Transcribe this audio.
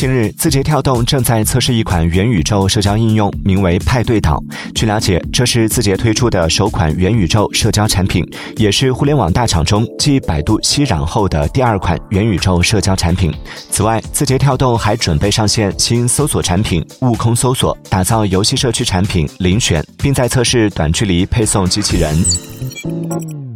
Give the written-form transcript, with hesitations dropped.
近日，字节跳动正在测试一款元宇宙社交应用，名为派对岛。据了解，这是字节推出的首款元宇宙社交产品，也是互联网大厂中继百度熙攘后的第二款元宇宙社交产品。此外，字节跳动还准备上线新搜索产品悟空搜索，打造游戏社区产品灵选，并在测试短距离配送机器人。